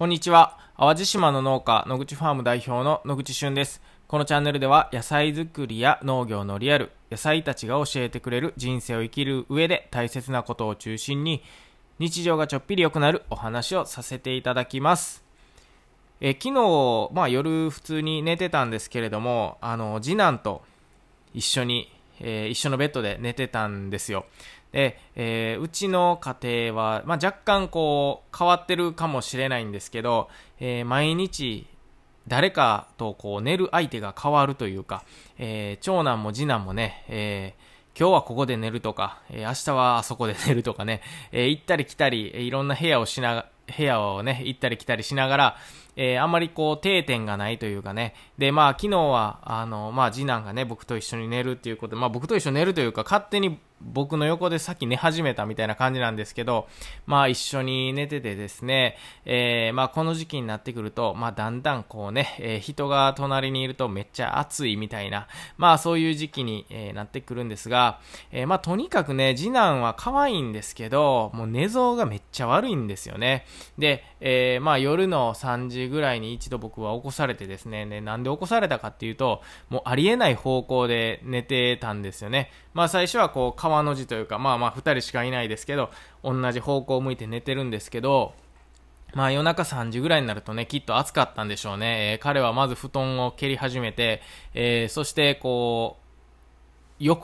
こんにちは。淡路島の農家野口ファーム代表の野口俊です。このチャンネルでは野菜作りや農業のリアル、野菜たちが教えてくれる人生を生きる上で大切なことを中心に、日常がちょっぴり良くなるお話をさせていただきます。昨日、夜普通に寝てたんですけれども、次男と一緒のベッドで寝てたんですよ。で、うちの家庭は、若干変わってるかもしれないんですけど、毎日誰かと寝る相手が変わるというか、長男も次男もね、今日はここで寝るとか、明日はあそこで寝るとかね、行ったり来たり、いろんな部屋を行ったり来たりしながら、あんまり定点がないというかね。で、昨日は、次男がね、僕と一緒に寝るっていうことで、僕と一緒に寝るというか、勝手に僕の横でさっき寝始めたみたいな感じなんですけど、一緒に寝ててですね、この時期になってくると、だんだん人が隣にいるとめっちゃ暑いみたいな、そういう時期になってくるんですが、とにかくね、次男は可愛いんですけど、もう寝相がめっちゃ悪いんですよね。で、夜の3時ぐらいに一度僕は起こされてですね、なんで起こされたかっていうと、もうありえない方向で寝てたんですよね。最初は川の字というか、2人しかいないですけど、同じ方向を向いて寝てるんですけど、夜中3時ぐらいになるとね、きっと暑かったんでしょうね。彼はまず布団を蹴り始めて、そして横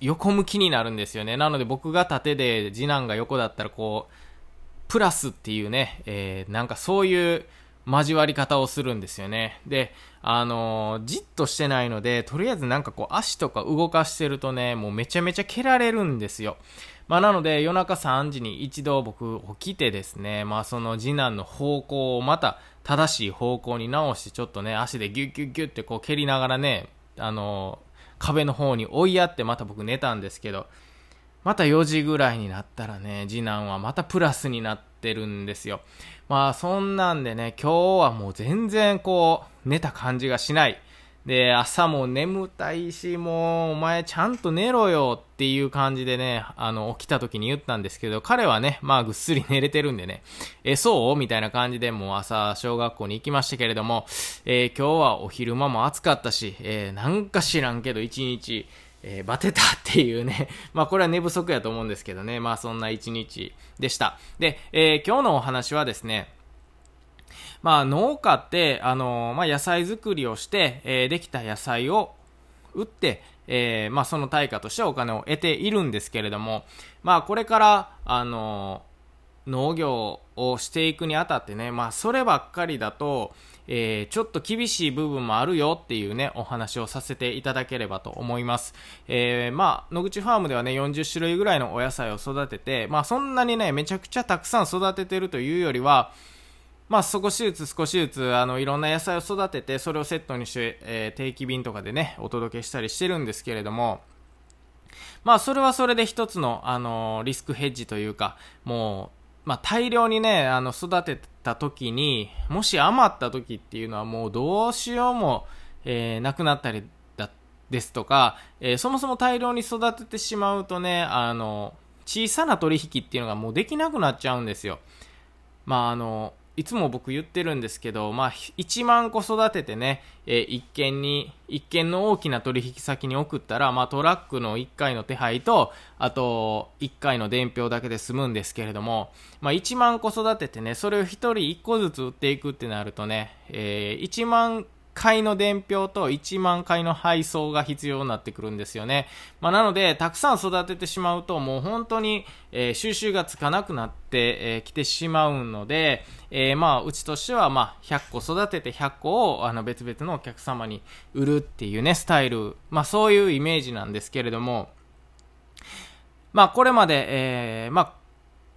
向きになるんですよね。なので僕が縦で次男が横だったらプラスっていうね、そういう交わり方をするんですよね。で、じっとしてないので、とりあえず足とか動かしてるとね、もうめちゃめちゃ蹴られるんですよ。なので夜中3時に一度僕起きてですね、その次男の方向をまた正しい方向に直して、ちょっとね、足でギュッギュッギュッって蹴りながらね、壁の方に追いやってまた僕寝たんですけど、また4時ぐらいになったらね、次男はまたプラスになってるんですよ。そんなんでね、今日はもう全然寝た感じがしない。で、朝も眠たいし、もうお前ちゃんと寝ろよっていう感じでね、起きた時に言ったんですけど、彼はね、ぐっすり寝れてるんでね、そうみたいな感じでもう朝小学校に行きましたけれども、今日はお昼間も暑かったし、なんか知らんけど一日バテたっていうねこれは寝不足やと思うんですけどね。そんな一日でした。で、今日のお話はですね、農家って野菜作りをして、できた野菜を売って、その対価としてお金を得ているんですけれども、これから農業をしていくにあたってね、そればっかりだと、ちょっと厳しい部分もあるよっていうね、お話をさせていただければと思います。野口ファームではね、40種類ぐらいのお野菜を育てて、そんなにね、めちゃくちゃたくさん育ててるというよりは、少しずついろんな野菜を育てて、それをセットにして、定期便とかでね、お届けしたりしてるんですけれども、それはそれで一つの、リスクヘッジというか、もう大量にね、育てた時に、もし余った時っていうのはもうどうしようも、なくなったりですとか、そもそも大量に育ててしまうとね、小さな取引っていうのがもうできなくなっちゃうんですよ。いつも僕言ってるんですけど、1万個育ててね、1件の大きな取引先に送ったら、トラックの1回の手配と、あと1回の伝票だけで済むんですけれども、1万個育ててね、それを1人1個ずつ売っていくってなるとね、1万回の伝票と1万回の配送が必要になってくるんですよね。なのでたくさん育ててしまうと、もう本当に、収集がつかなくなってきてしまうので、うちとしては100個育てて100個を別々のお客様に売るっていうね、スタイル、そういうイメージなんですけれども、これまで今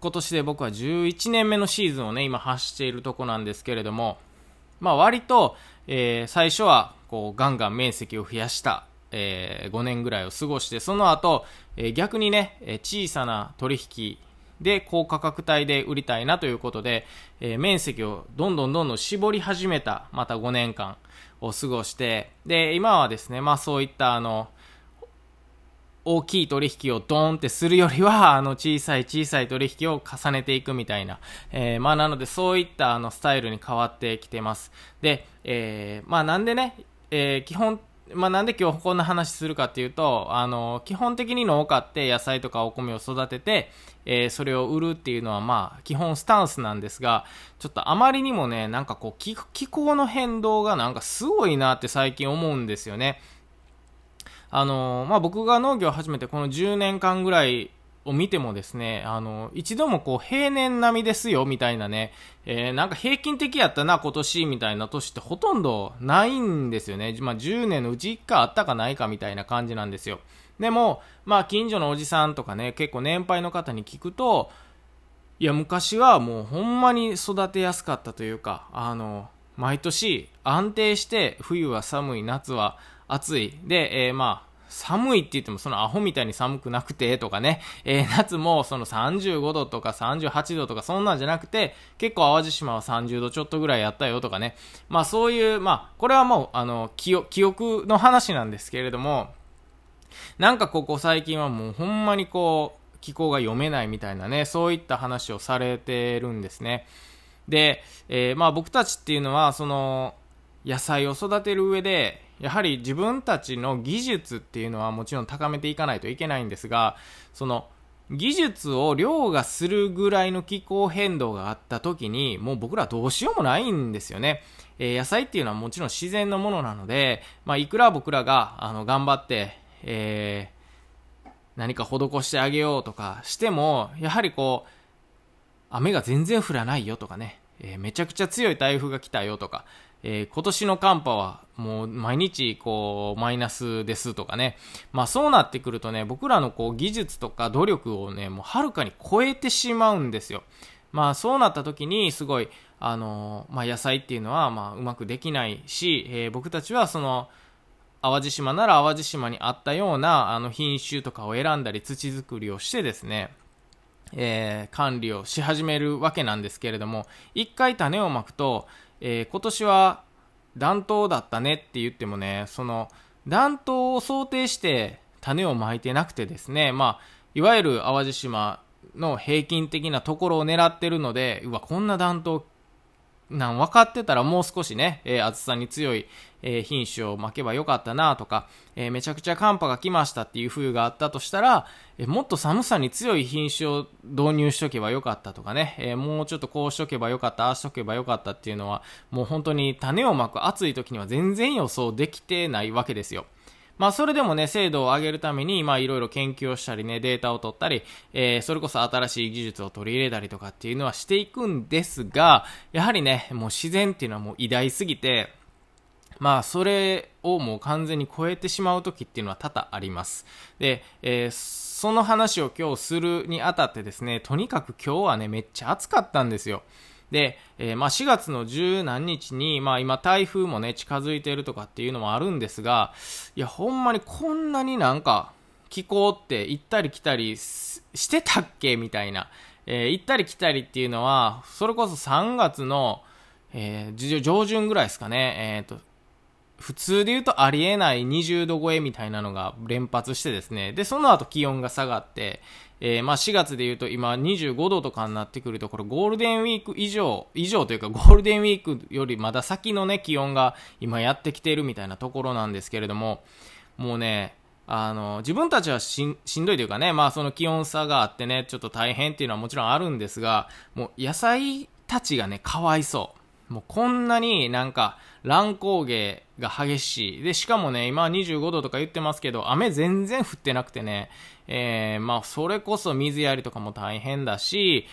年で僕は11年目のシーズンをね、今走っているとこなんですけれども、割と、最初はガンガン面積を増やした、5年ぐらいを過ごして、その後、逆にね、小さな取引で高価格帯で売りたいなということで、面積をどんどん絞り始めた、また5年間を過ごして、で今はですね、そういった大きい取引をドーンってするよりは小さい取引を重ねていくみたいな、なのでそういったスタイルに変わってきてます。で、なんでね、基本なんで今日こんな話するかっていうと、基本的に農家って野菜とかお米を育てて、それを売るっていうのは基本スタンスなんですが、ちょっとあまりにもね、なんかこう気候の変動がなんかすごいなって最近思うんですよね。僕が農業を始めてこの10年間ぐらいを見てもですね、一度もこう平年並みですよみたいなね、なんか平均的やったな今年みたいな年ってほとんどないんですよね。10年のうち1回あったかないかみたいな感じなんですよ。でも近所のおじさんとかね、結構年配の方に聞くと、いや昔はもうほんまに育てやすかったというか、毎年安定して冬は寒い、夏は暑いで、寒いって言ってもそのアホみたいに寒くなくてとかね、夏もその35度とか38度とかそんなんじゃなくて、結構淡路島は30度ちょっとぐらいやったよとかね、そういうこれはもう記憶の話なんですけれども、なんかここ最近はもうほんまにこう気候が読めないみたいなね、そういった話をされてるんですね。で、僕たちっていうのはその野菜を育てる上でやはり自分たちの技術っていうのはもちろん高めていかないといけないんですが、その技術を凌駕するぐらいの気候変動があった時にもう僕らどうしようもないんですよね。野菜っていうのはもちろん自然のものなので、いくら僕らが頑張って、何か施してあげようとかしても、やはりこう雨が全然降らないよとかね、めちゃくちゃ強い台風が来たよとか、今年の寒波はもう毎日こうマイナスですとかね、そうなってくるとね、僕らのこう技術とか努力をね、もうはるかに超えてしまうんですよ。そうなった時にすごい野菜っていうのはうまくできないし、僕たちはその淡路島なら淡路島にあったような品種とかを選んだり土作りをしてですね、管理をし始めるわけなんですけれども、一回種をまくと今年は暖冬だったねって言ってもね、その暖冬を想定して種をまいてなくてですね、いわゆる淡路島の平均的なところを狙ってるので、こんな暖冬なん分かってたらもう少しね、暑さに強い、品種をまけばよかったなとか、めちゃくちゃ寒波が来ましたっていう冬があったとしたら、もっと寒さに強い品種を導入しとけばよかったとかね、もうちょっとこうしとけばよかった、ああしとけばよかったっていうのはもう本当に種をまく暑い時には全然予想できてないわけですよ。それでもね、精度を上げるためにいろいろ研究をしたりね、データを取ったり、それこそ新しい技術を取り入れたりとかっていうのはしていくんですが、やはりね、もう自然っていうのはもう偉大すぎて、それをもう完全に超えてしまう時っていうのは多々あります。で、その話を今日するにあたってですね、とにかく今日はね、めっちゃ暑かったんですよ。で、4月の十何日に、今台風もね近づいてるとかっていうのもあるんですが、いやほんまにこんなになんか気候って行ったり来たりしてたっけみたいな、行ったり来たりっていうのはそれこそ3月の、上旬ぐらいですかね、普通で言うとありえない20度超えみたいなのが連発してですね、でその後気温が下がって、4月で言うと今25度とかになってくると、これゴールデンウィーク以上というかゴールデンウィークよりまだ先のね気温が今やってきているみたいなところなんですけれども、もうね自分たちはしんどいというかね、その気温差があってねちょっと大変っていうのはもちろんあるんですが、もう野菜たちがねかわいそう。もうこんなになんか乱高下が激しいで、しかもね今25度とか言ってますけど雨全然降ってなくてね、それこそ水やりとかも大変だし、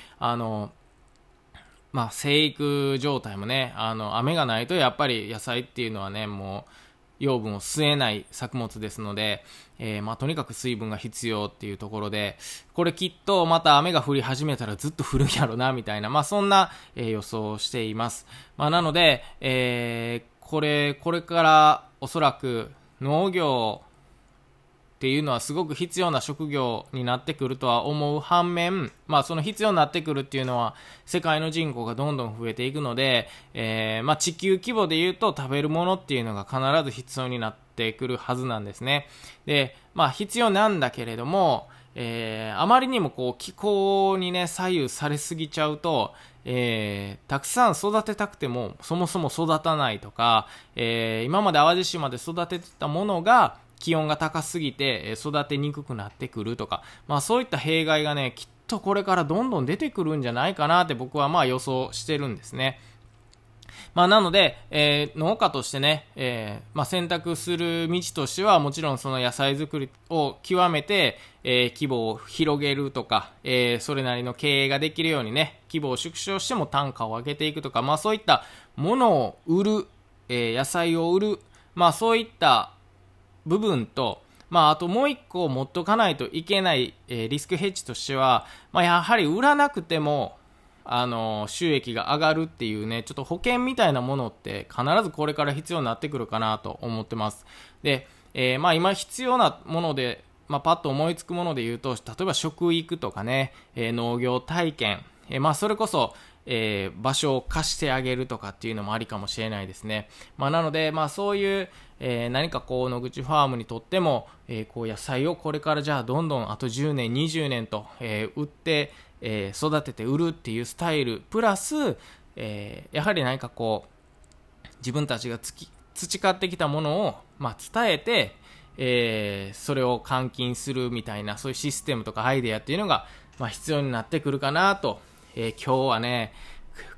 生育状態もね雨がないとやっぱり野菜っていうのはねもう養分を吸えない作物ですので、とにかく水分が必要っていうところで、これきっとまた雨が降り始めたらずっと降るんやろなみたいな、そんな、予想をしています。なので、これからおそらく農業っていうのはすごく必要な職業になってくるとは思う反面、その必要になってくるっていうのは世界の人口がどんどん増えていくので、地球規模でいうと食べるものっていうのが必ず必要になってってくるはずなんですね。で、まあ必要なんだけれども、あまりにもこう気候にね左右されすぎちゃうと、たくさん育てたくてもそもそも育たないとか、今まで淡路島で育ててたものが気温が高すぎて育てにくくなってくるとか、まあそういった弊害がねきっとこれからどんどん出てくるんじゃないかなって僕はまあ予想してるんですね。まあ、なので、農家としてね、まあ、選択する道としてはもちろんその野菜作りを極めて、規模を広げるとか、それなりの経営ができるようにね規模を縮小しても単価を上げていくとか、まあ、そういったものを売る、野菜を売る、まあ、そういった部分と、まあ、あともう一個持っとかないといけない、リスクヘッジとしては、まあ、やはり売らなくても収益が上がるっていうねちょっと保険みたいなものって必ずこれから必要になってくるかなと思ってます。で、まあ今必要なもので、まあ、パッと思いつくもので言うと例えば食育とかね、農業体験、まあそれこそ、場所を貸してあげるとかっていうのもありかもしれないですね。まあなのでまあそういう、何かこう野口ファームにとっても、こう野菜をこれからじゃあどんどんあと10年20年と、売って育てて売るっていうスタイルプラス、やはり何かこう自分たちが培ってきたものを、まあ、伝えて、それを換金するみたいなそういうシステムとかアイデアっていうのが、まあ、必要になってくるかなと、今日はね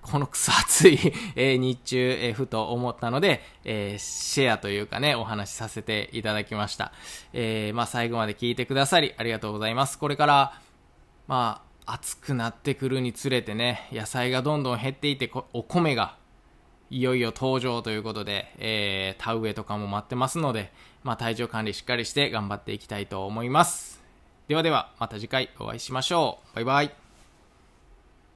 このくそ暑い日中、ふと思ったので、シェアというかねお話しさせていただきました、まあ、最後まで聞いてくださりありがとうございます。これからまあ暑くなってくるにつれてね野菜がどんどん減っていてお米がいよいよ登場ということで、田植えとかも待ってますので、まあ、体調管理しっかりして頑張っていきたいと思います。ではではまた次回お会いしましょう。バイバイ。